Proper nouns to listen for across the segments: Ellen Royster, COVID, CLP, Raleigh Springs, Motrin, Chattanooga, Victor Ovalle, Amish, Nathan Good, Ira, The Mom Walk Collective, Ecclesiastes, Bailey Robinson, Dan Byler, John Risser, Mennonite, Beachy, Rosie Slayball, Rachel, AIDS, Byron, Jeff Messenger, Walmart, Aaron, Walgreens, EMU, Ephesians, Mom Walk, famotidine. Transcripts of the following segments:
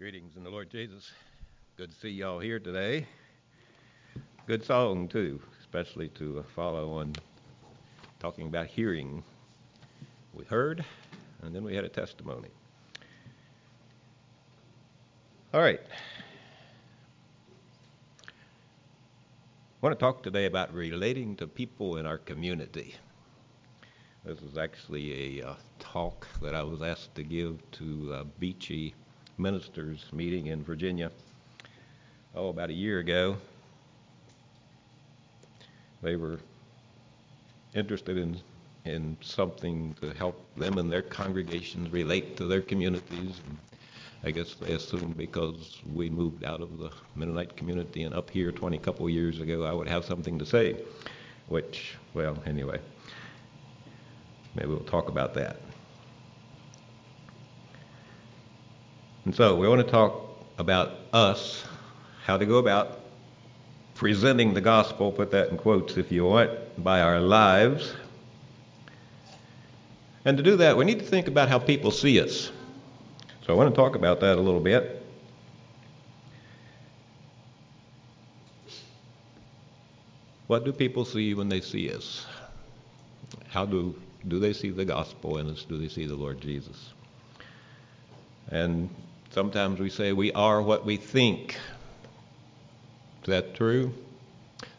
Greetings in the Lord Jesus. Good to see y'all here today. Good song, too, especially to follow on talking about hearing. We heard, and then we had a testimony. All right. I want to talk today about relating to people in our community. This is actually a talk that I was asked to give to Beachy ministers meeting in Virginia about a year ago. They were interested in something to help them and their congregations relate to their communities. And I guess they assumed because we moved out of the Mennonite community and up here 20-couple years ago, I would have something to say, which, well, anyway, maybe we'll talk about that. And so we want to talk about us, how to go about presenting the gospel, put that in quotes if you want, by our lives. And to do that, we need to think about how people see us. So I want to talk about that a little bit. What do people see when they see us? How do they see the gospel in us? Do they see the Lord Jesus? And sometimes we say we are what we think. Is that true?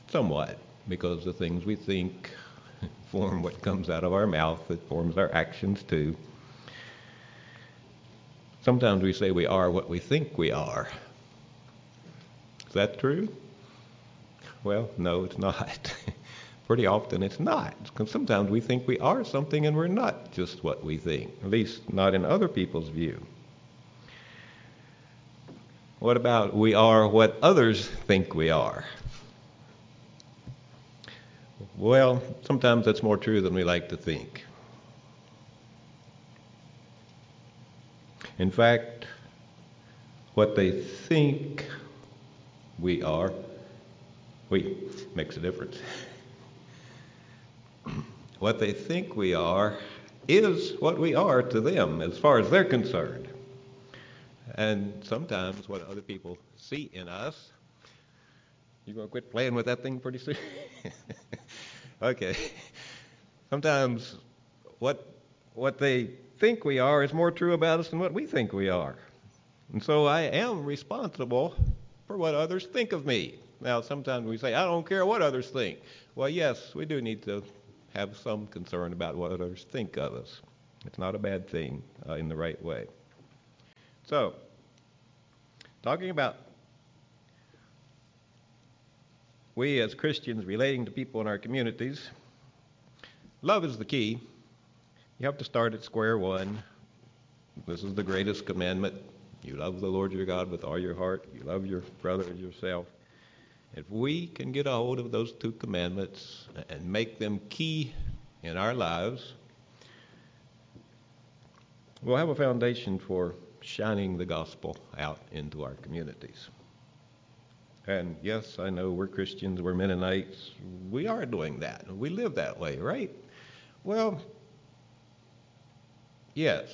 Somewhat, because the things we think form what comes out of our mouth. It forms our actions too. Sometimes we say we are what we think we are. Is that true? Well, no, it's not. Pretty often it's not. Sometimes we think we are something and we're not just what we think, at least not in other people's view. What about we are what others think we are? Well, sometimes that's more true than we like to think. In fact, what they think we are, makes a difference. What they think we are is what we are to them as far as they're concerned. And sometimes what other people see in us, you're going to quit playing with that thing pretty soon? Okay. Sometimes what they think we are is more true about us than what we think we are. And so I am responsible for what others think of me. Now, sometimes we say, I don't care what others think. Well, yes, we do need to have some concern about what others think of us. It's not a bad thing in the right way. So, talking about we as Christians relating to people in our communities, love is the key. You have to start at square one. This is the greatest commandment. You love the Lord your God with all your heart. You love your brother as yourself. If we can get a hold of those two commandments and make them key in our lives, we'll have a foundation for shining the gospel out into our communities. And yes, I know we're Christians, we're Mennonites. We are doing that. We live that way, right? Well, yes.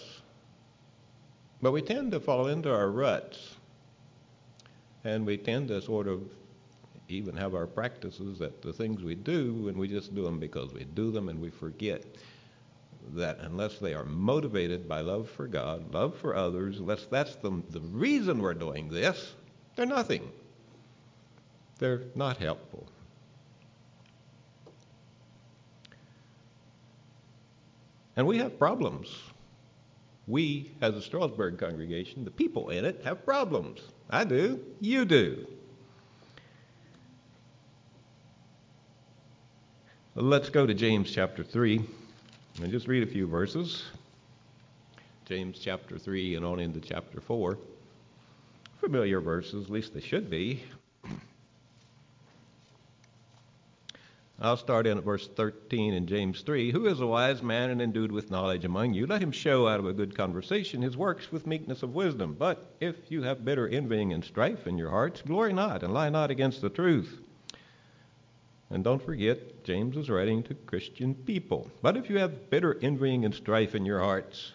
But we tend to fall into our ruts, and we tend to sort of even have our practices that the things we do, and we just do them because we do them, and we forget that unless they are motivated by love for God, love for others, unless that's the reason we're doing this, they're nothing. They're not helpful. And we have problems. We, as a Strasburg congregation, the people in it have problems. I do. You do. Let's go to James chapter 3. And just read a few verses. James chapter 3 and on into chapter 4. Familiar verses, at least they should be. I'll start in at verse 13 in James 3. Who is a wise man and endued with knowledge among you? Let him show out of a good conversation his works with meekness of wisdom. But if you have bitter envying and strife in your hearts, glory not and lie not against the truth. And don't forget, James is writing to Christian people. But if you have bitter envying and strife in your hearts,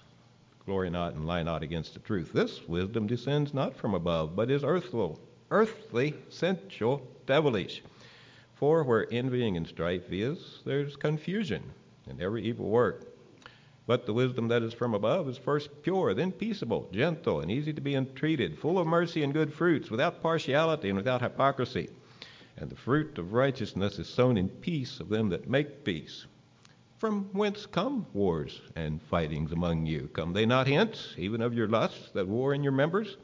glory not and lie not against the truth. This wisdom descends not from above, but is earthly, sensual, devilish. For where envying and strife is, there's confusion and every evil work. But the wisdom that is from above is first pure, then peaceable, gentle, and easy to be entreated, full of mercy and good fruits, without partiality and without hypocrisy. And the fruit of righteousness is sown in peace of them that make peace. From whence come wars and fightings among you? Come they not hence, even of your lusts that war in your members?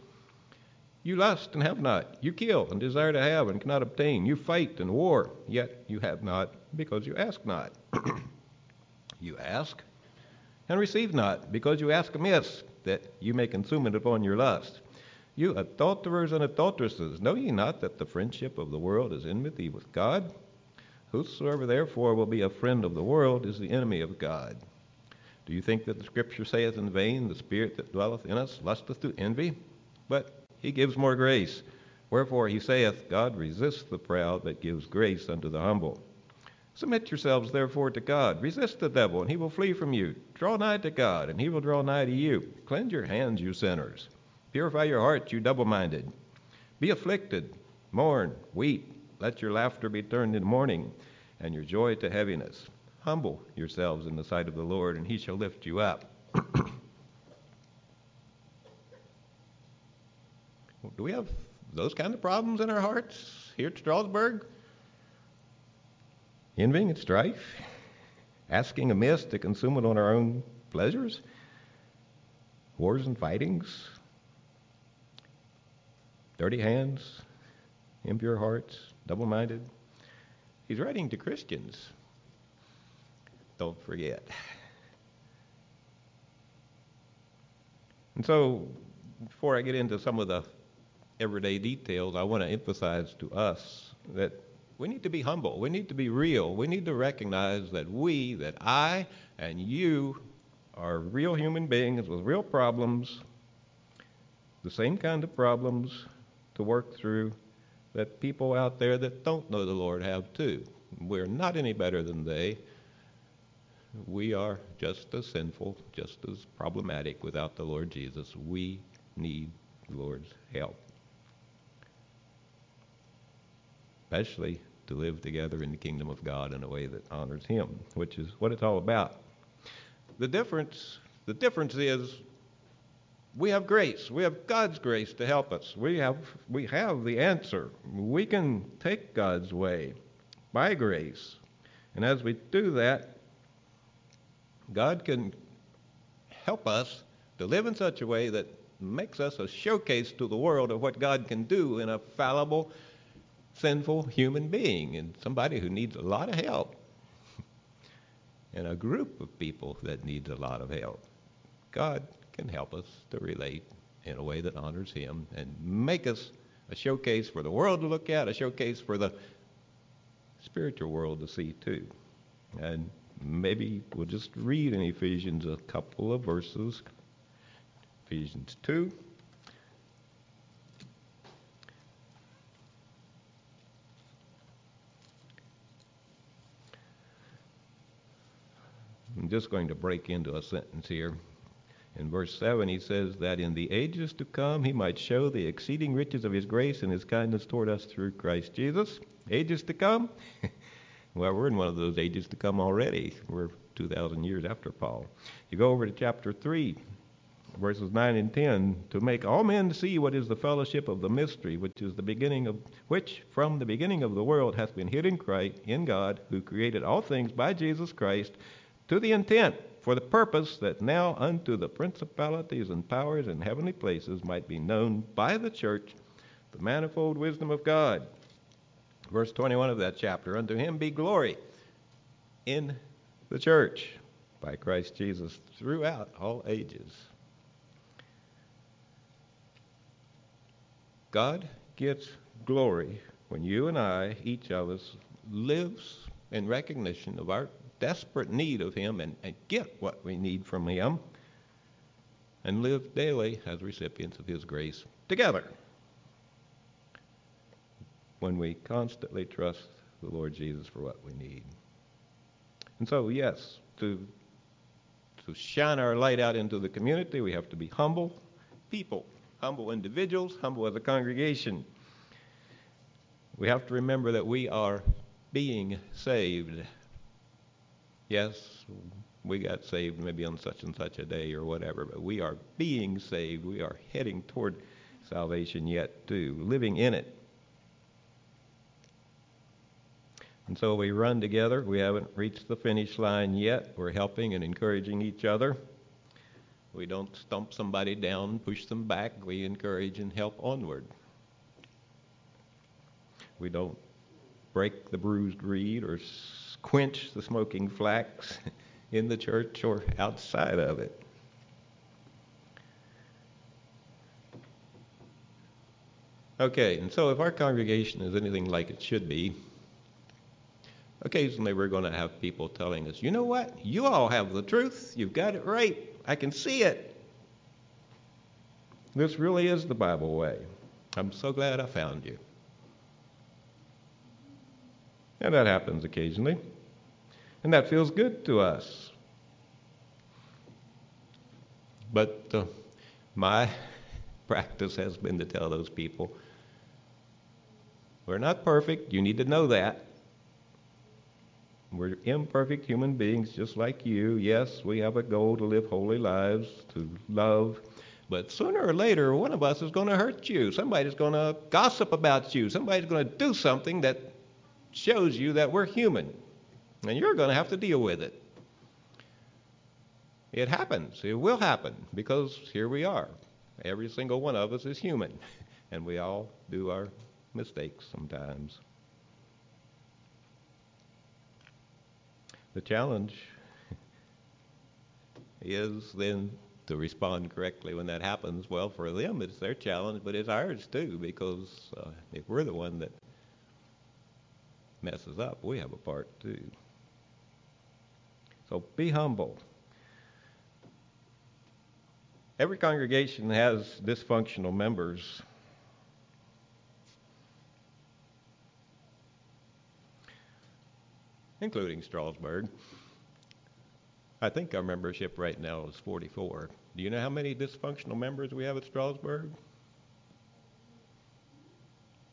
You lust and have not. You kill and desire to have and cannot obtain. You fight and war, yet you have not, because you ask not. You ask and receive not, because you ask amiss, that you may consume it upon your lust. You adulterers and adulteresses, know ye not that the friendship of the world is enmity with God? Whosoever therefore will be a friend of the world is the enemy of God. Do you think that the Scripture saith in vain, the Spirit that dwelleth in us lusteth to envy? But he gives more grace. Wherefore he saith, God resists the proud, but gives grace unto the humble. Submit yourselves therefore to God. Resist the devil, and he will flee from you. Draw nigh to God, and he will draw nigh to you. Cleanse your hands, you sinners. Purify your hearts, you double-minded. Be afflicted, mourn, weep. Let your laughter be turned into mourning, and your joy to heaviness. Humble yourselves in the sight of the Lord, and he shall lift you up. Do we have those kind of problems in our hearts here at Strasburg? Envying and strife, asking amiss to consume it on our own pleasures, wars and fightings, dirty hands, impure hearts, double-minded. He's writing to Christians. Don't forget. And so, before I get into some of the everyday details, I want to emphasize to us that we need to be humble. We need to be real. We need to recognize that I and you are real human beings with real problems, the same kind of problems to work through that people out there that don't know the Lord have too. We're not any better than they. We are just as sinful, just as problematic without the Lord Jesus. We need the Lord's help, especially to live together in the kingdom of God in a way that honors him, which is what it's all about. The difference is we have grace. We have God's grace to help us. We have the answer. We can take God's way by grace. And as we do that, God can help us to live in such a way that makes us a showcase to the world of what God can do in a fallible, sinful human being and somebody who needs a lot of help and a group of people that needs a lot of help. God can help us to relate in a way that honors him and make us a showcase for the world to look at, a showcase for the spiritual world to see too. And maybe we'll just read in Ephesians a couple of verses. Ephesians 2. I'm just going to break into a sentence here. In verse 7, he says that in the ages to come he might show the exceeding riches of his grace and his kindness toward us through Christ Jesus. Ages to come? Well, we're in one of those ages to come already. We're 2,000 years after Paul. You go over to chapter 3, verses 9 and 10, to make all men see what is the fellowship of the mystery, which from the beginning of the world hath been hid in Christ, in God, who created all things by Jesus Christ, to the intent, for the purpose that now unto the principalities and powers in heavenly places might be known by the church the manifold wisdom of God. Verse 21 of that chapter, unto him be glory in the church by Christ Jesus throughout all ages. God gets glory when you and I, each of us, lives in recognition of our desperate need of him and get what we need from him and live daily as recipients of his grace together. When we constantly trust the Lord Jesus for what we need. And so, yes, to to shine our light out into the community. We have to be humble people, humble individuals, humble as a congregation. We have to remember that we are being saved. Yes, we got saved maybe on such and such a day or whatever, but we are being saved. We are heading toward salvation yet too, living in it. And so we run together. We haven't reached the finish line yet. We're helping and encouraging each other. We don't stump somebody down, push them back. We encourage and help onward. We don't break the bruised reed or quench the smoking flax in the church or outside of it. Okay, and so if our congregation is anything like it should be, occasionally we're going to have people telling us, you know what, you all have the truth, you've got it right, I can see it. This really is the Bible way. I'm so glad I found you. And that happens occasionally. And that feels good to us. But my practice has been to tell those people, we're not perfect, you need to know that. We're imperfect human beings just like you. Yes, we have a goal to live holy lives, to love. But sooner or later, one of us is going to hurt you. Somebody's going to gossip about you. Somebody's going to do something that shows you that we're human. And you're going to have to deal with it. It happens. It will happen because here we are. Every single one of us is human. And we all do our mistakes sometimes. The challenge is then to respond correctly when that happens. Well, for them it's their challenge, but it's ours too, because if we're the one that messes up, we have a part too. So be humble. Every congregation has dysfunctional members. Including Strasburg. I think our membership right now is 44. Do you know how many dysfunctional members we have at Strasburg?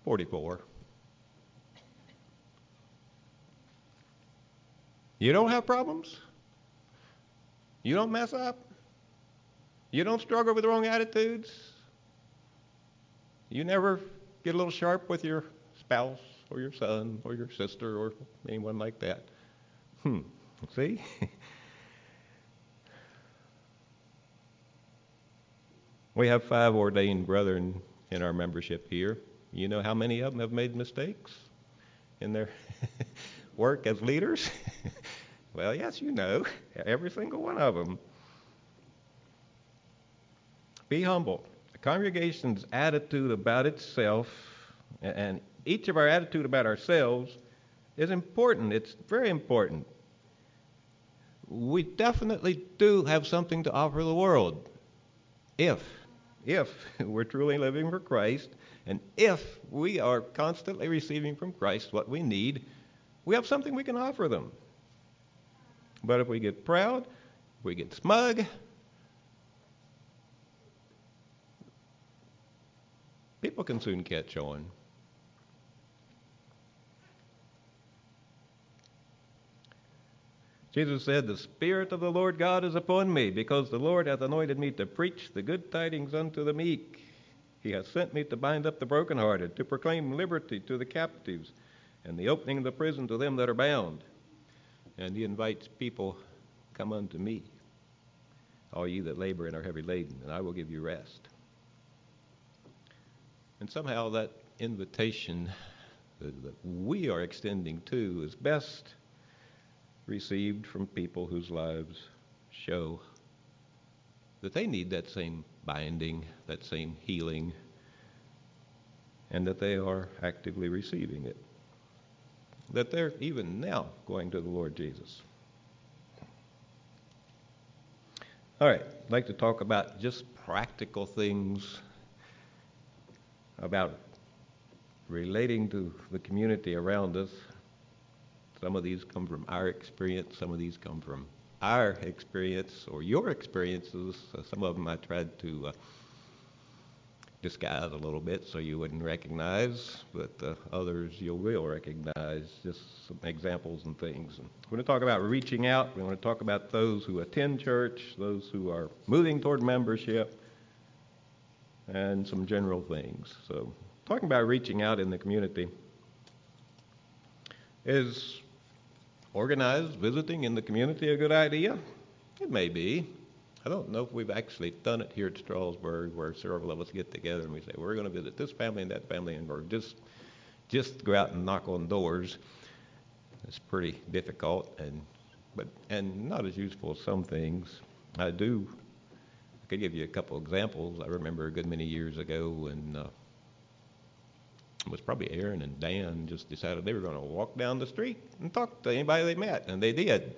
44. You don't have problems? You don't mess up? You don't struggle with the wrong attitudes? You never get a little sharp with your spouse? Or your son, or your sister, or anyone like that. See? We have 5 ordained brethren in our membership here. You know how many of them have made mistakes in their work as leaders? Well, yes, you know. Every single one of them. Be humble. The congregation's attitude about itself and each of our attitude about ourselves is important. It's very important. We definitely do have something to offer the world if we're truly living for Christ, and if we are constantly receiving from Christ what we need, we have something we can offer them. But if we get proud, if we get smug, people can soon catch on. Jesus said, the Spirit of the Lord God is upon me, because the Lord hath anointed me to preach the good tidings unto the meek. He hath sent me to bind up the brokenhearted, to proclaim liberty to the captives, and the opening of the prison to them that are bound. And he invites people, come unto me, all ye that labor and are heavy laden, and I will give you rest. And somehow that invitation that we are extending to is best received from people whose lives show that they need that same binding, that same healing, and that they are actively receiving it. That they're even now going to the Lord Jesus. All right, I'd like to talk about just practical things about relating to the community around us. Some of these come from our experience. Some of these come from our experience or your experiences, some of them I tried to disguise a little bit so you wouldn't recognize, but others you will recognize, just some examples and things. And we're going to talk about reaching out. We want to talk about those who attend church, those who are moving toward membership, and some general things. So talking about reaching out in the community is organized visiting in the community a good idea? It may be. I don't know if we've actually done it here at Strasburg, where several of us get together and we say, we're going to visit this family and that family, and we're just go out and knock on doors. It's pretty difficult and not as useful as some things. I could give you a couple examples. I remember a good many years ago when it was probably Aaron and Dan just decided they were going to walk down the street and talk to anybody they met, and they did.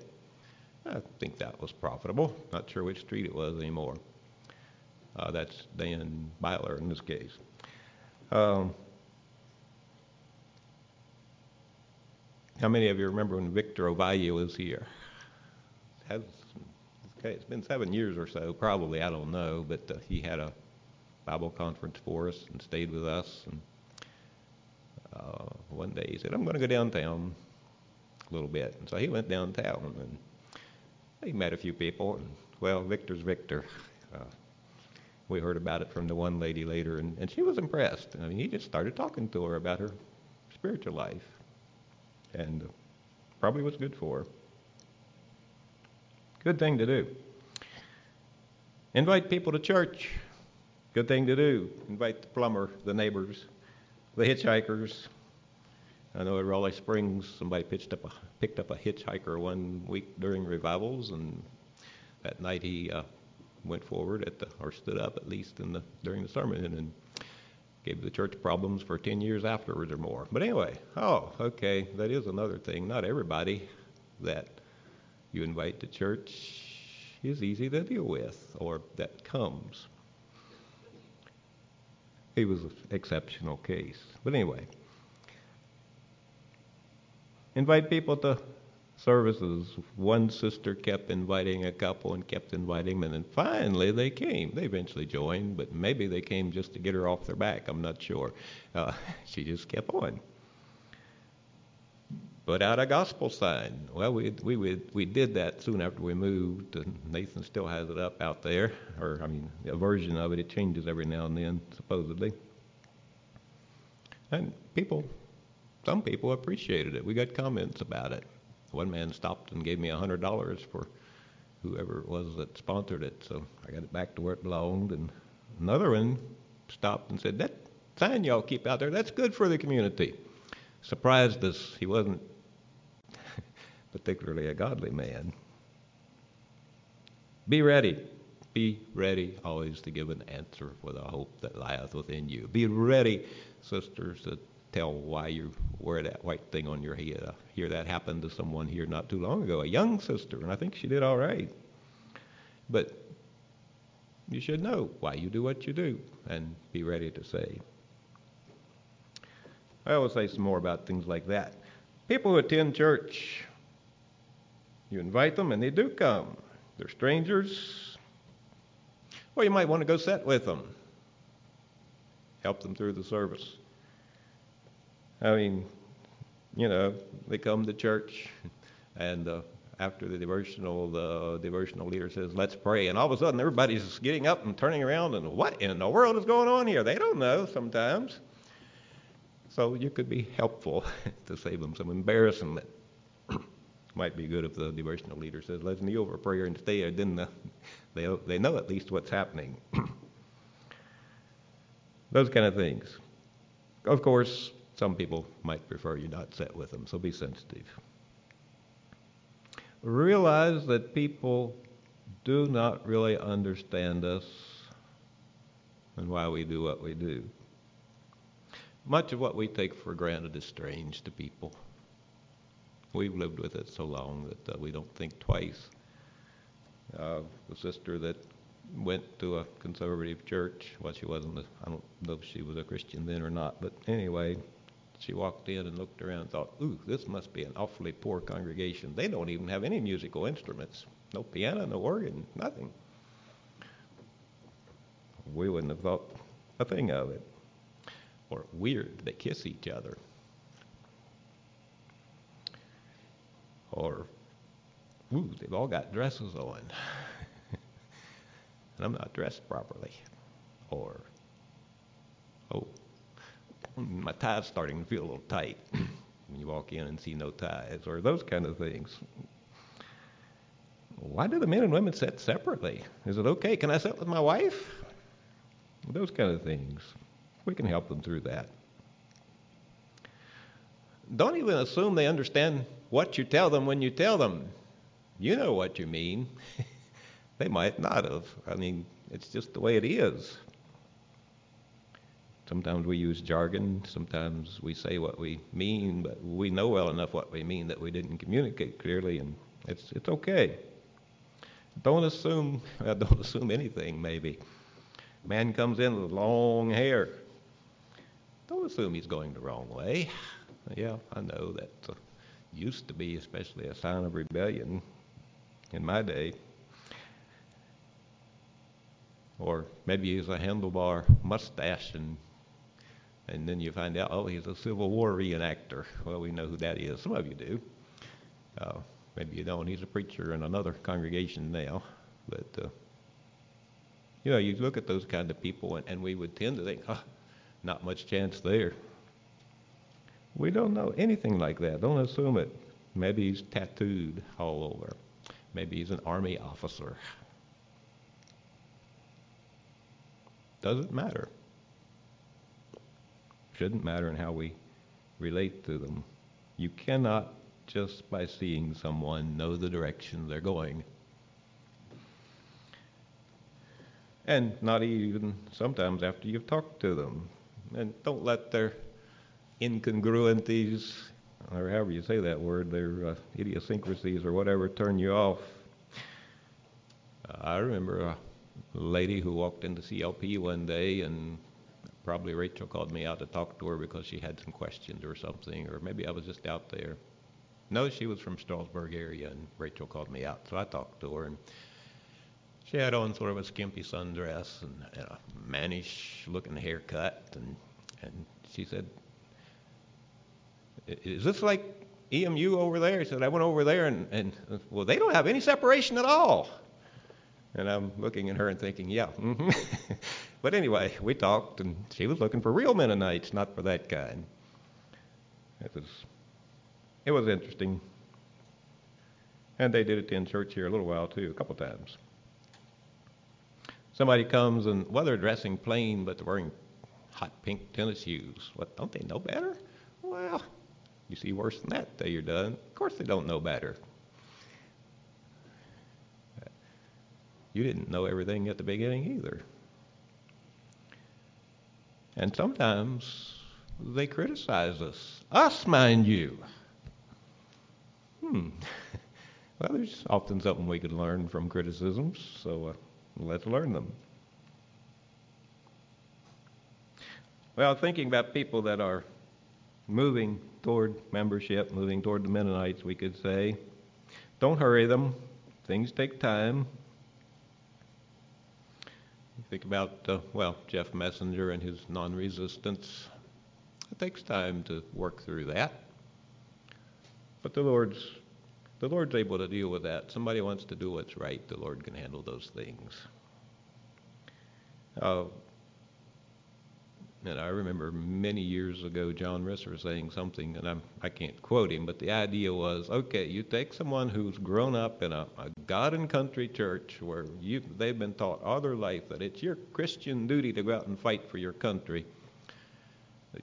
I think that was profitable. Not sure which street it was anymore. That's Dan Byler in this case. How many of you remember when Victor Ovalle was here? Okay, it's been 7 years or so, probably, I don't know, but he had a Bible conference for us and stayed with us. And one day he said, I'm going to go downtown a little bit. And so he went downtown, and he met a few people, and, well, Victor's Victor. We heard about it from the one lady later, and she was impressed. I mean, he just started talking to her about her spiritual life, and probably was good for her. Good thing to do. Invite people to church. Good thing to do. Invite the plumber, the neighbors, the hitchhikers. I know at Raleigh Springs, somebody picked up a hitchhiker one week during revivals, and that night he went forward or stood up at least during the sermon, and gave the church problems for 10 years afterwards or more. But anyway, okay, that is another thing. Not everybody that you invite to church is easy to deal with, or that comes. He was an exceptional case. But anyway. Invite people to services. One sister kept inviting a couple and kept inviting them, and finally they came. They eventually joined, but maybe they came just to get her off their back. I'm not sure. She just kept on. Put out a gospel sign. Well, we did that soon after we moved, and Nathan still has it up out there, a version of it. It changes every now and then, supposedly. And some people appreciated it. We got comments about it. One man stopped and gave me $100 for whoever it was that sponsored it, so I got it back to where it belonged. And another one stopped and said, that sign y'all keep out there, that's good for the community. Surprised us. He wasn't particularly a godly man. Be ready. Be ready always to give an answer for the hope that lieth within you. Be ready, sisters, that tell why you wear that white thing on your head. I hear that happened to someone here not too long ago, a young sister, and I think she did all right. But you should know why you do what you do, and be ready to say. I always say some more about things like that. People who attend church, you invite them and they do come. They're strangers. Well, you might want to go sit with them. Help them through the service. I mean, they come to church, and after the devotional leader says, let's pray. And all of a sudden, everybody's getting up and turning around, and what in the world is going on here? They don't know sometimes. So you could be helpful to save them some embarrassment. Might be good if the devotional leader says, let's kneel for prayer and stay. Then they know at least what's happening. Those kind of things. Of course, some people might prefer you not sit with them, so be sensitive. Realize that people do not really understand us and why we do what we do. Much of what we take for granted is strange to people. We've lived with it so long that we don't think twice. The sister that went to a conservative church, well, she wasn't, I don't know if she was a Christian then or not, but anyway, she walked in and looked around and thought, ooh, this must be an awfully poor congregation. They don't even have any musical instruments. No piano, no organ, nothing. We wouldn't have thought a thing of it. Or weird, they kiss each other. Or, ooh, they've all got dresses on. And I'm not dressed properly. Or, oh, my tie's starting to feel a little tight. When you walk in and see no ties, or those kind of things. Why do the men and women sit separately? Is it okay? Can I sit with my wife? Those kind of things. We can help them through that. Don't even assume they understand what you tell them when you tell them. You know what you mean. They might not have. I mean, it's just the way it is. Sometimes we use jargon. Sometimes we say what we mean, but we know well enough what we mean that we didn't communicate clearly, and it's okay. Don't assume anything, maybe. Man comes in with long hair. Don't assume he's going the wrong way. Yeah, I know that used to be especially a sign of rebellion in my day. Or maybe he's a handlebar mustache, and then you find out, oh, he's a Civil War reenactor. Well, we know who that is. Some of you do. Maybe you don't. He's a preacher in another congregation now. But, you know, you look at those kind of people, and we would tend to think, not much chance there. We don't know anything like that. Don't assume it. Maybe he's tattooed all over. Maybe he's an army officer. Doesn't matter. Shouldn't matter in how we relate to them. You cannot, just by seeing someone, know the direction they're going. And not even sometimes after you've talked to them. And don't let their incongruities, or however you say that word, their idiosyncrasies or whatever, turn you off. I remember lady who walked into CLP one day, and probably Rachel called me out to talk to her because she had some questions or something, or maybe I was just out there. No, she was from Strasburg area, and Rachel called me out, so I talked to her, and she had on sort of a skimpy sundress and a mannish-looking haircut, and she said, "Is this like EMU over there?" She said, "I went over there, and well, they don't have any separation at all." And I'm looking at her and thinking, yeah. Mm-hmm. But anyway, we talked, and she was looking for real Mennonites, not for that kind. It was interesting. And they did it in church here a little while, too, a couple times. Somebody comes, and, well, they're dressing plain, but they're wearing hot pink tennis shoes. What, don't they know better? Well, you see worse than that till you're done. Of course they don't know better. You didn't know everything at the beginning either. And sometimes they criticize us. Us, mind you. Well, there's often something we could learn from criticisms, so let's learn them. Well, thinking about people that are moving toward membership, moving toward the Mennonites, we could say, don't hurry them. Things take time. Think about, Jeff Messenger and his non-resistance. It takes time to work through that. But the Lord's able to deal with that. Somebody wants to do what's right, the Lord can handle those things. And I remember many years ago John Risser saying something, and I can't quote him, but the idea was, okay, you take someone who's grown up in a God and country church where they've been taught all their life that it's your Christian duty to go out and fight for your country.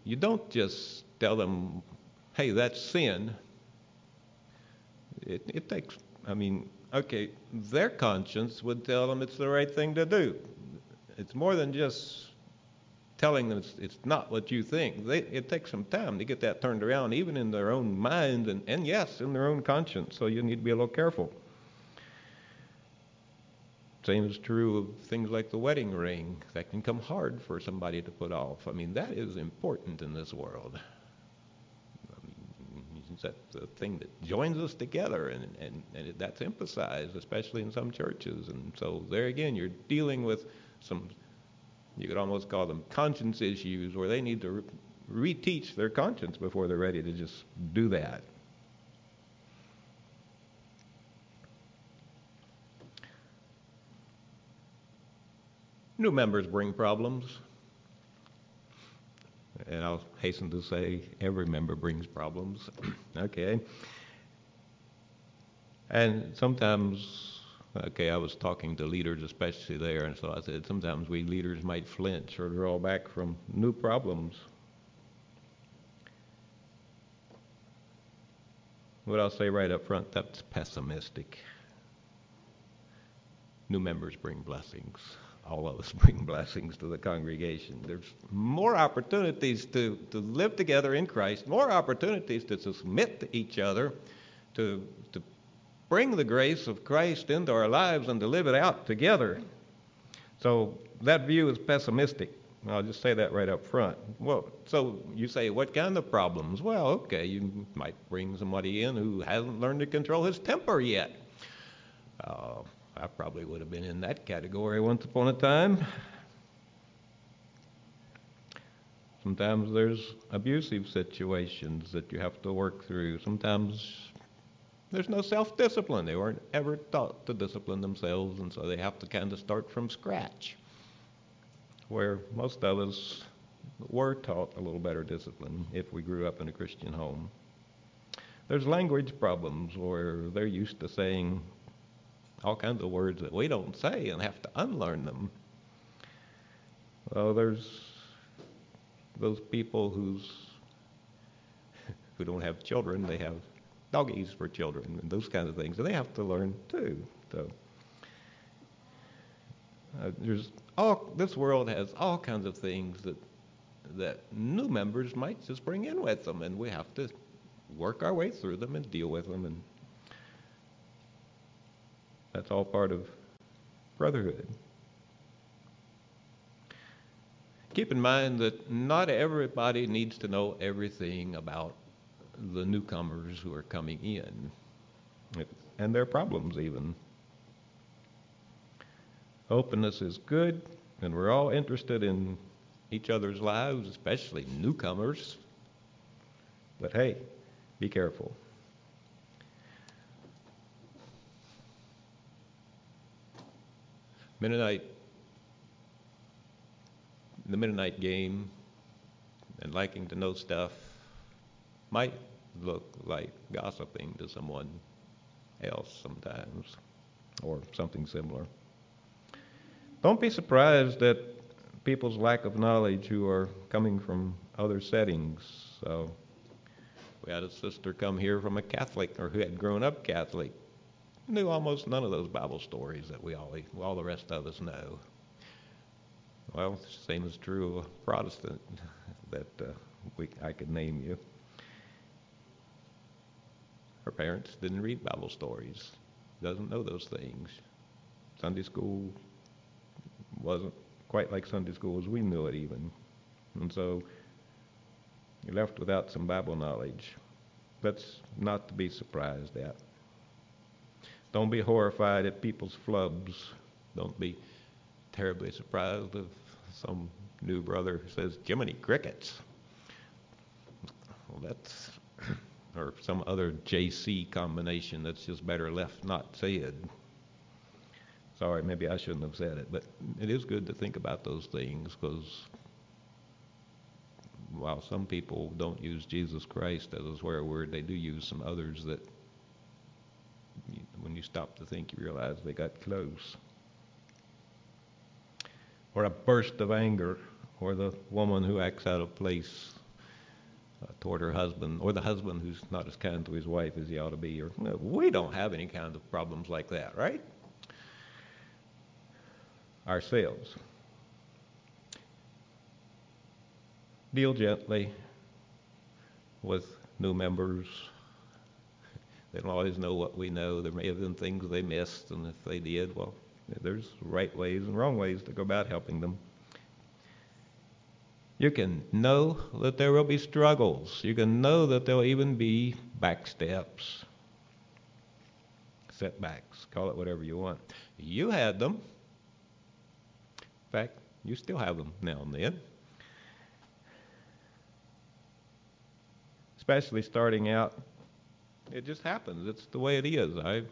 You don't just tell them, hey, that's sin. It takes, I mean, okay, their conscience would tell them it's the right thing to do. It's more than just telling them it's not what you think. It takes some time to get that turned around, even in their own minds and yes, in their own conscience. So you need to be a little careful. Same is true of things like the wedding ring. That can come hard for somebody to put off. I mean, that is important in this world. I mean, that's a thing that joins us together, and that's emphasized, especially in some churches. And so there again, you're dealing with some, you could almost call them conscience issues, where they need to reteach their conscience before they're ready to just do that. New members bring problems. And I'll hasten to say every member brings problems. Okay. And sometimes, okay, I was talking to leaders, especially there, and so I said sometimes we leaders might flinch or draw back from new problems. What I'll say right up front, that's pessimistic. New members bring blessings. All of us bring blessings to the congregation. There's more opportunities to live together in Christ, more opportunities to submit to each other, to bring the grace of Christ into our lives and to live it out together. So that view is pessimistic. I'll just say that right up front. Well, so you say, what kind of problems? Well, okay, you might bring somebody in who hasn't learned to control his temper yet. I probably would have been in that category once upon a time. Sometimes there's abusive situations that you have to work through. Sometimes there's no self-discipline. They weren't ever taught to discipline themselves, and so they have to kind of start from scratch, where most of us were taught a little better discipline if we grew up in a Christian home. There's language problems where they're used to saying all kinds of words that we don't say and have to unlearn them. Well, there's those people who don't have children, they have doggies for children and those kinds of things, and they have to learn too. So this world has all kinds of things that new members might just bring in with them, and we have to work our way through them and deal with them. And that's all part of brotherhood. Keep in mind that not everybody needs to know everything about the newcomers who are coming in, and their problems even. Openness is good, and we're all interested in each other's lives, especially newcomers. But hey, be careful. The Mennonite game and liking to know stuff might look like gossiping to someone else sometimes, or something similar. Don't be surprised at people's lack of knowledge who are coming from other settings. So we had a sister come here from a Catholic, or who had grown up Catholic. Knew almost none of those Bible stories that all the rest of us know. Well, same is true of a Protestant that I could name you. Her parents didn't read Bible stories, doesn't know those things. Sunday school wasn't quite like Sunday school as we knew it even. And so you're left without some Bible knowledge. That's not to be surprised at. Don't be horrified at people's flubs. Don't be terribly surprised if some new brother says, "Jiminy crickets." Well, or some other JC combination that's just better left not said. Sorry, maybe I shouldn't have said it, but it is good to think about those things, because while some people don't use Jesus Christ as a swear word, they do use some others that, when you stop to think, you realize they got close. Or a burst of anger, or the woman who acts out of place toward her husband, or the husband who's not as kind to his wife as he ought to be. Or we don't have any kind of problems like that, right? Ourselves. Deal gently with new members. They don't always know what we know. There may have been things they missed, and if they did, well, there's right ways and wrong ways to go about helping them. You can know that there will be struggles. You can know that there'll even be back steps, setbacks, call it whatever you want. You had them. In fact, you still have them now and then. Especially starting out, it just happens. It's the way it is. I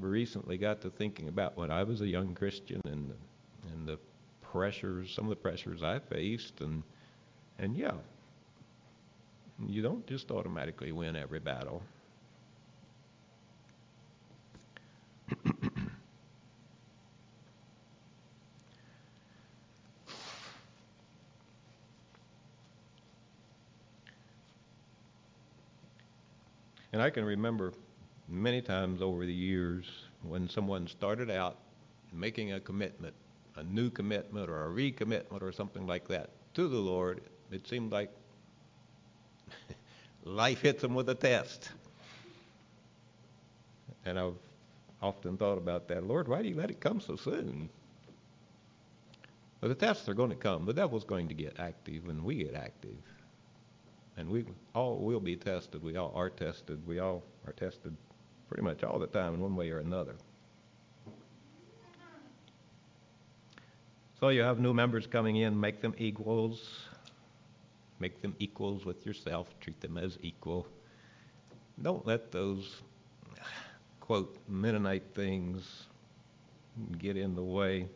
recently got to thinking about when I was a young Christian and the pressures, some of the pressures I faced, and yeah, you don't just automatically win every battle. And I can remember many times over the years when someone started out making a commitment, a new commitment or a recommitment or something like that to the Lord, it seemed like life hits them with a test. And I've often thought about that. Lord, why do you let it come so soon? Well, the tests are going to come. The devil's going to get active and we get active. And we all will be tested. We all are tested. We all are tested pretty much all the time in one way or another. So you have new members coming in. Make them equals. Make them equals with yourself. Treat them as equal. Don't let those, quote, Mennonite things get in the way.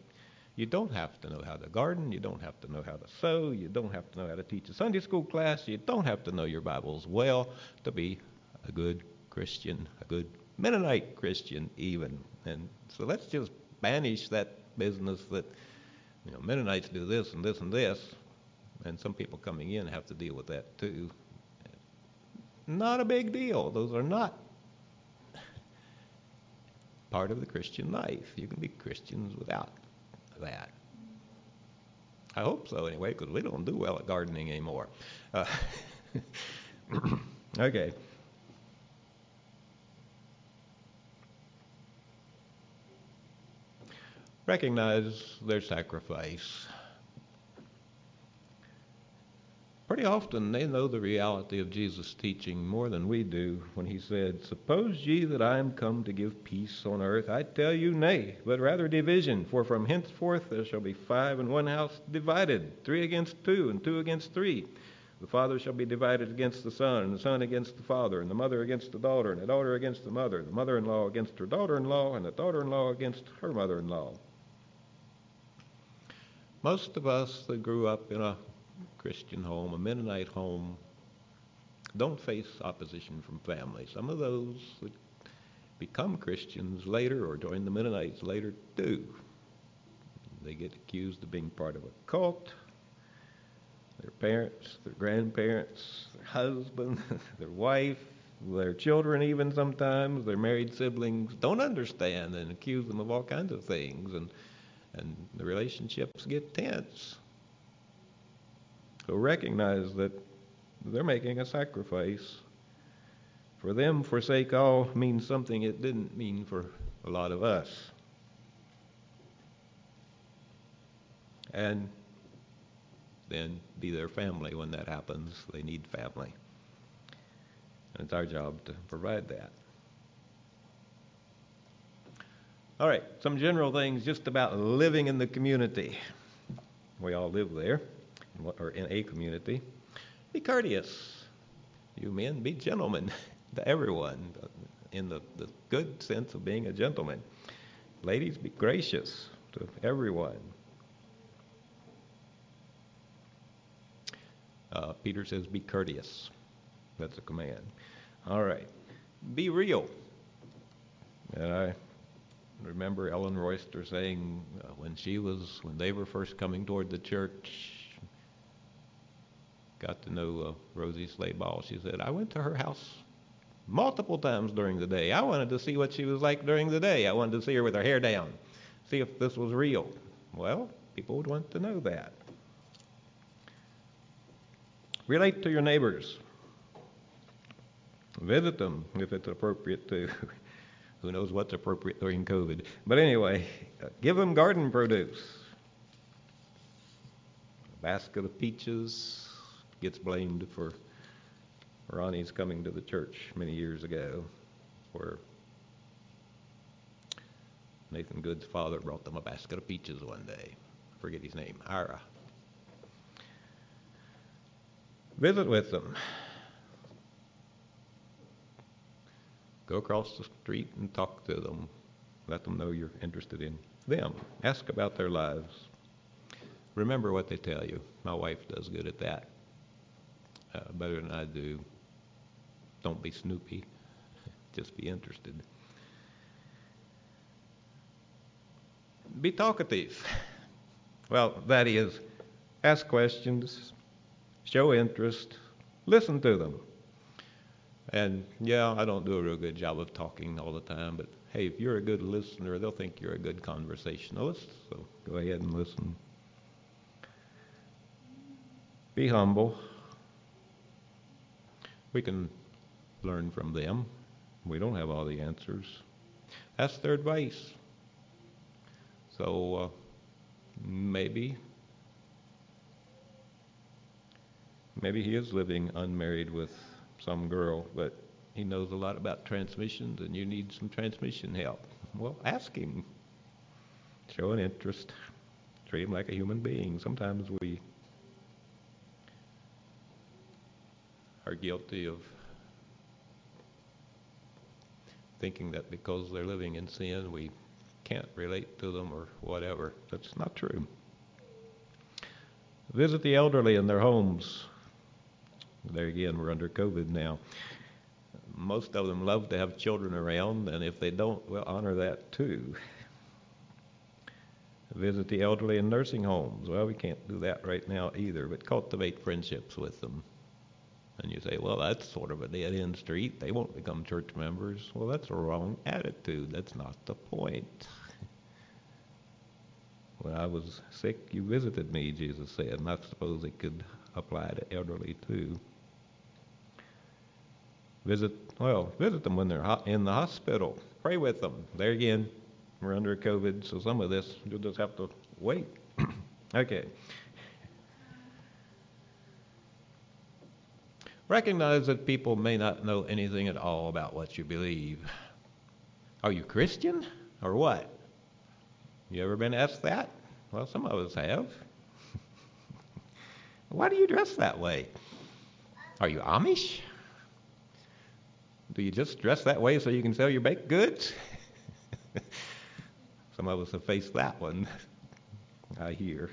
You don't have to know how to garden. You don't have to know how to sew. You don't have to know how to teach a Sunday school class. You don't have to know your Bibles well to be a good Christian, a good Mennonite Christian even. And so let's just banish that business that, you know, Mennonites do this and this and this. And some people coming in have to deal with that too. Not a big deal. Those are not part of the Christian life. You can be Christians without that. I hope so anyway, because we don't do well at gardening anymore. Okay. Recognize their sacrifice. Pretty often they know the reality of Jesus' teaching more than we do when he said, "Suppose ye that I am come to give peace on earth, I tell you nay, but rather division. For from henceforth there shall be five in one house divided, three against two, and two against three. The father shall be divided against the son, and the son against the father, and the mother against the daughter, and the daughter against the mother, the mother-in-law against her daughter-in-law, and the daughter-in-law against her mother-in-law." Most of us that grew up in a Christian home, a Mennonite home, don't face opposition from family. Some of those that become Christians later or join the Mennonites later do. They get accused of being part of a cult. Their parents, their grandparents, their husband, their wife, their children even sometimes, their married siblings don't understand and accuse them of all kinds of things, and the relationships get tense. So recognize that they're making a sacrifice. For them, forsake all means something it didn't mean for a lot of us. And then be their family when that happens. They need family. And it's our job to provide that. All right, some general things just about living in the community. We all live there. Or in a community. Be courteous. You men, be gentlemen to everyone in the good sense of being a gentleman. Ladies, be gracious to everyone. Peter says be courteous. That's a command. All right. Be real. And I remember Ellen Royster saying when they were first coming toward the church, got to know Rosie Slayball. She said, "I went to her house multiple times during the day. I wanted to see what she was like during the day. I wanted to see her with her hair down, see if this was real." Well, people would want to know that. Relate to your neighbors. Visit them if it's appropriate to. Who knows what's appropriate during COVID? But anyway, give them garden produce. A basket of peaches gets blamed for Ronnie's coming to the church many years ago, where Nathan Good's father brought them a basket of peaches one day. I forget his name, Ira. Visit with them. Go across the street and talk to them. Let them know you're interested in them. Ask about their lives. Remember what they tell you. My wife does good at that, better than I do. Don't be snoopy. Just be interested. Be talkative. Well, that is, ask questions, show interest, listen to them. And yeah, I don't do a real good job of talking all the time, but hey, if you're a good listener, they'll think you're a good conversationalist, so go ahead and listen. Be humble. We can learn from them. We don't have all the answers. That's their advice. So maybe he is living unmarried with some girl, but he knows a lot about transmissions, and you need some transmission help. Well, ask him. Show an interest. Treat him like a human being. Sometimes we are guilty of thinking that because they're living in sin, we can't relate to them or whatever. That's not true. Visit the elderly in their homes. There again, we're under COVID now. Most of them love to have children around, and if they don't, we'll honor that too. Visit the elderly in nursing homes. Well, we can't do that right now either, but cultivate friendships with them. And you say, well, that's sort of a dead-end street. They won't become church members. Well, that's a wrong attitude. That's not the point. When I was sick, you visited me, Jesus said, and I suppose it could apply to elderly too. Visit them when they're in the hospital. Pray with them. There again, we're under COVID, so some of this you'll just have to wait. Okay. Recognize that people may not know anything at all about what you believe. Are you Christian or what? You ever been asked that? Well, some of us have. Why do you dress that way? Are you Amish? Do you just dress that way so you can sell your baked goods? Some of us have faced that one, I hear.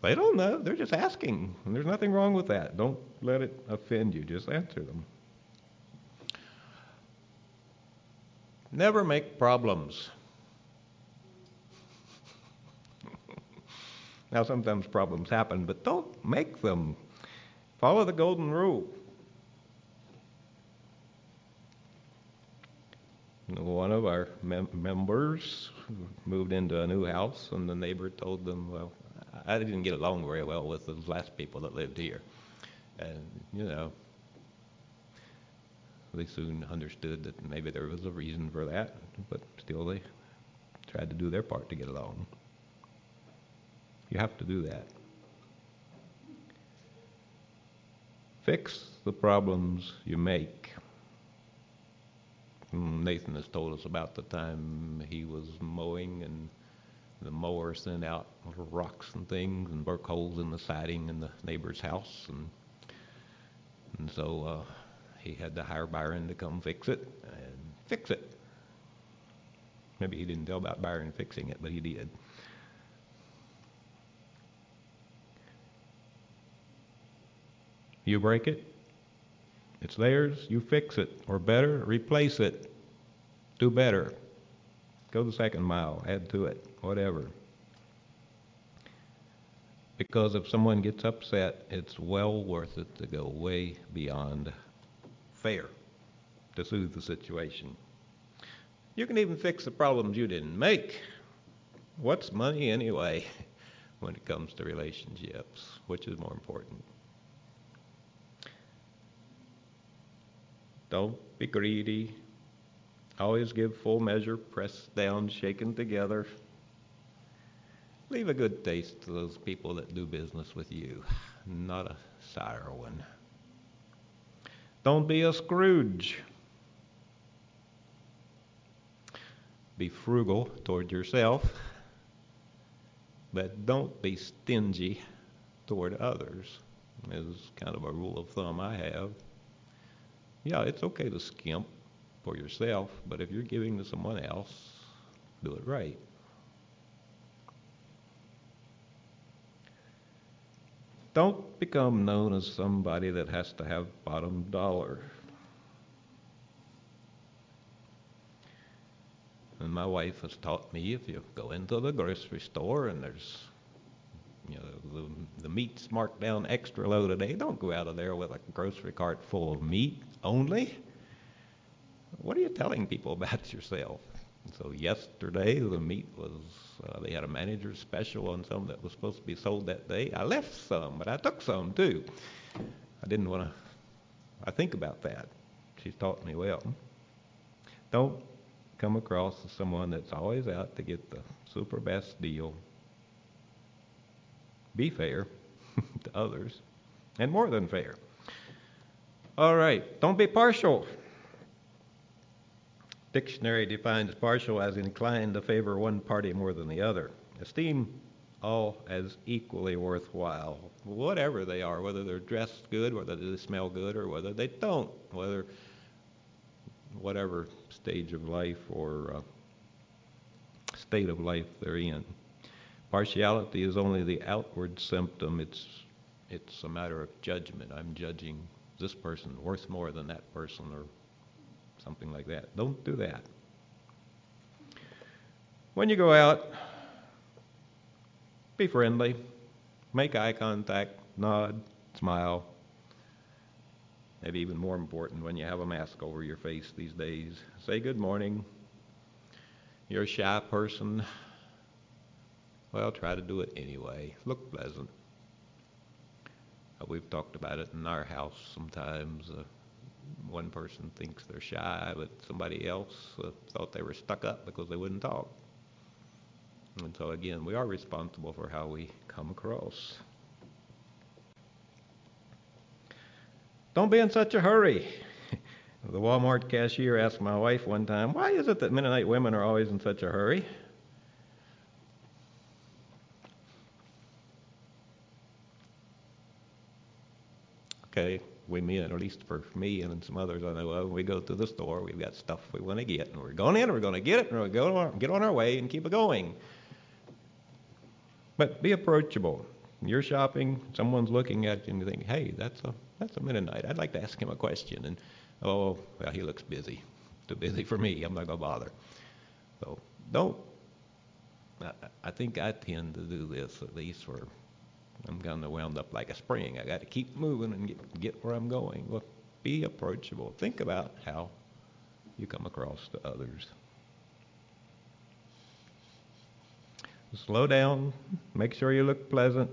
They don't know. They're just asking. And there's nothing wrong with that. Don't let it offend you. Just answer them. Never make problems. Now, sometimes problems happen, but don't make them. Follow the golden rule. One of our members moved into a new house, and the neighbor told them, well, I didn't get along very well with those last people that lived here. And, you know, they soon understood that maybe there was a reason for that, but still they tried to do their part to get along. You have to do that. Fix the problems you make. Nathan has told us about the time he was mowing and the mower sent out little rocks and things and broke holes in the siding in the neighbor's house. And so he had to hire Byron to come fix it. Maybe he didn't tell about Byron fixing it, but he did. You break it, it's theirs, you fix it, or better, replace it. Do better. Go the second mile, add to it, whatever. Because if someone gets upset, it's well worth it to go way beyond fair to soothe the situation. You can even fix the problems you didn't make. What's money anyway when it comes to relationships? Which is more important? Don't be greedy. Always give full measure, pressed down, shaken together. Leave a good taste to those people that do business with you, not a sour one. Don't be a Scrooge. Be frugal toward yourself, but don't be stingy toward others, is kind of a rule of thumb I have. Yeah, it's okay to skimp for yourself, but if you're giving to someone else, do it right. Don't become known as somebody that has to have bottom dollar. And my wife has taught me, if you go into the grocery store and there's, you know, the meat's marked down extra low today, don't go out of there with a grocery cart full of meat only. What are you telling people about yourself? So yesterday the meat was, they had a manager's special on some that was supposed to be sold that day. I left some, but I took some too. I didn't want to, I think about that. She's taught me well. Don't come across as someone that's always out to get the super best deal. Be fair to others, and more than fair. All right, don't be partial. Dictionary defines partial as inclined to favor one party more than the other. Esteem all as equally worthwhile, whatever they are, whether they're dressed good, whether they smell good, or whether they don't, whether whatever stage of life or state of life they're in. Partiality is only the outward symptom. It's a matter of judgment. I'm judging this person worth more than that person, or something like that. Don't do that. When you go out, be friendly, make eye contact, nod, smile. Maybe even more important when you have a mask over your face these days. Say good morning. You're a shy person. Well, try to do it anyway. Look pleasant. We've talked about it in our house sometimes. One person thinks they're shy, but somebody else thought they were stuck up because they wouldn't talk. And so again, we are responsible for how we come across. Don't be in such a hurry. The Walmart cashier asked my wife one time, why is it that Mennonite women are always in such a hurry? Okay. We mean, at least for me and some others I know of, we go to the store, we've got stuff we want to get, and we're going in, we're going to get it, and we're going to get on our way and keep it going. But be approachable. You're shopping, someone's looking at you, and you think, hey, that's a Mennonite. I'd like to ask him a question. And, oh, well, he looks busy. Too busy for me. I'm not going to bother. So don't. I think I tend to do this, at least for... I'm going to wound up like a spring. I got to keep moving and get where I'm going. Well, be approachable. Think about how you come across to others. Slow down. Make sure you look pleasant.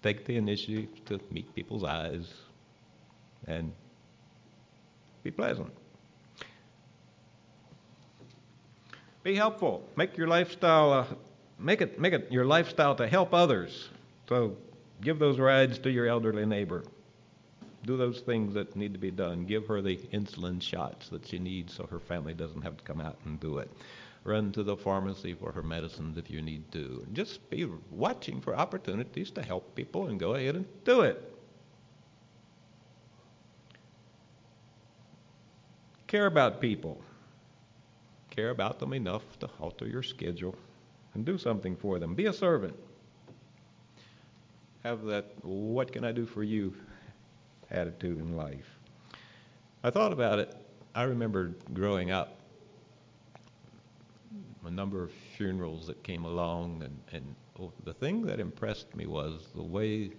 Take the initiative to meet people's eyes and be pleasant. Be helpful. Make your lifestyle. Make it your lifestyle to help others. So give those rides to your elderly neighbor. Do those things that need to be done. Give her the insulin shots that she needs so her family doesn't have to come out and do it. Run to the pharmacy for her medicines if you need to. Just be watching for opportunities to help people and go ahead and do it. Care about people. Care about them enough to alter your schedule and do something for them. Be a servant. Have that what can I do for you attitude in life. I thought about it. I remembered growing up a number of funerals that came along, and the thing that impressed me was the way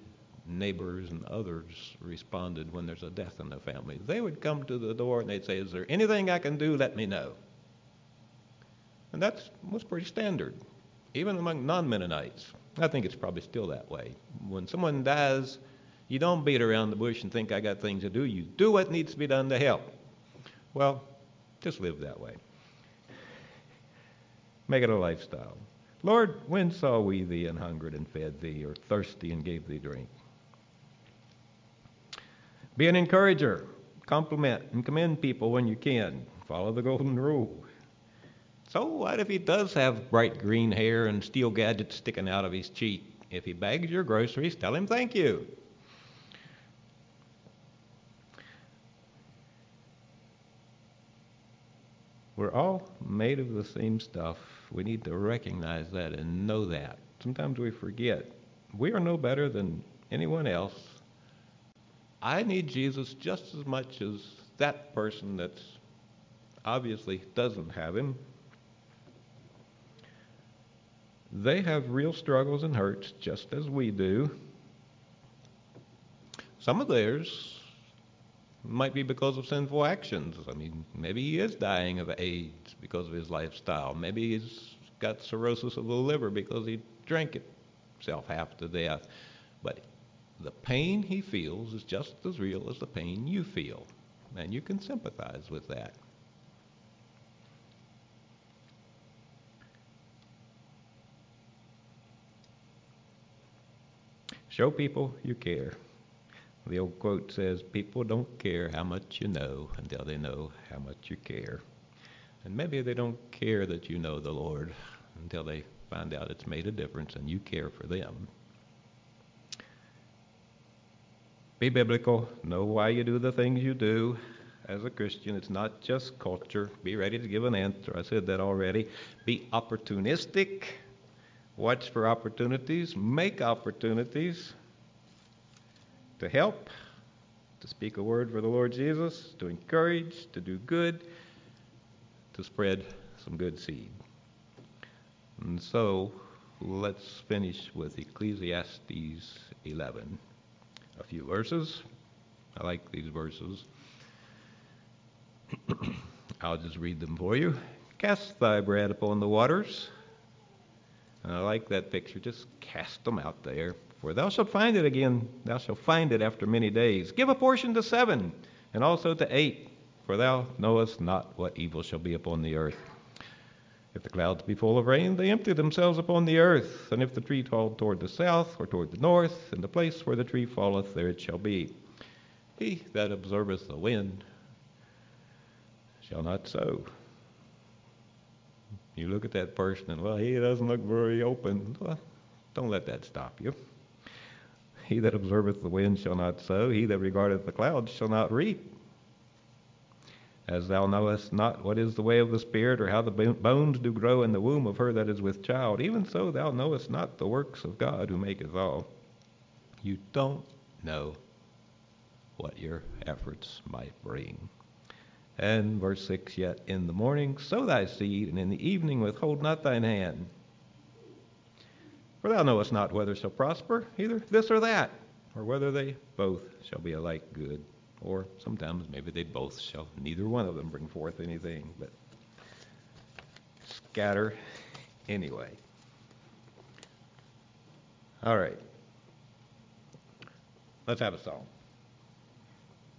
neighbors and others responded when there's a death in the family. They would come to the door and they'd say, is there anything I can do? Let me know. And that was pretty standard, even among non-Mennonites. I think it's probably still that way. When someone dies, you don't beat around the bush and think I got things to do. You do what needs to be done to help. Well, just live that way. Make it a lifestyle. Lord, when saw we thee and hungered and fed thee, or thirsty and gave thee drink? Be an encourager. compliment and commend people when you can. Follow the golden rule. So what if he does have bright green hair and steel gadgets sticking out of his cheek? If he bags your groceries, tell him thank you. We're all made of the same stuff. We need to recognize that and know that. Sometimes we forget. We are no better than anyone else. I need Jesus just as much as that person that's obviously doesn't have him. They have real struggles and hurts just as we do. Some of theirs might be because of sinful actions. I mean, maybe he is dying of AIDS because of his lifestyle. Maybe he's got cirrhosis of the liver because he drank himself half to death. But the pain he feels is just as real as the pain you feel, and you can sympathize with that. Show people you care. The old quote says, people don't care how much you know until they know how much you care. And maybe they don't care that you know the Lord until they find out it's made a difference and you care for them. Be biblical. Know why you do the things you do. As a Christian, it's not just culture. Be ready to give an answer. I said that already. Be opportunistic. Watch for opportunities. Make opportunities to help, to speak a word for the Lord Jesus, to encourage, to do good, to spread some good seed. And so let's finish with Ecclesiastes 11. A few verses. I like these verses. I'll just read them for you. Cast thy bread upon the waters. And I like that picture. Just cast them out there. For thou shalt find it again, thou shalt find it after many days. Give a portion to 7, and also to 8, for thou knowest not what evil shall be upon the earth. If the clouds be full of rain, they empty themselves upon the earth. And if the tree fall toward the south or toward the north, in the place where the tree falleth, there it shall be. He that observeth the wind shall not sow. You look at that person, and, well, he doesn't look very open. Well, don't let that stop you. He that observeth the wind shall not sow, he that regardeth the clouds shall not reap. As thou knowest not what is the way of the Spirit, or how the bones do grow in the womb of her that is with child, even so thou knowest not the works of God who maketh all. You don't know what your efforts might bring. And verse 6, yet in the morning sow thy seed, and in the evening withhold not thine hand. For thou knowest not whether shall prosper, either this or that, or whether they both shall be alike good. Or sometimes maybe they both shall, neither one of them bring forth anything, but scatter anyway. All right. Let's have a song.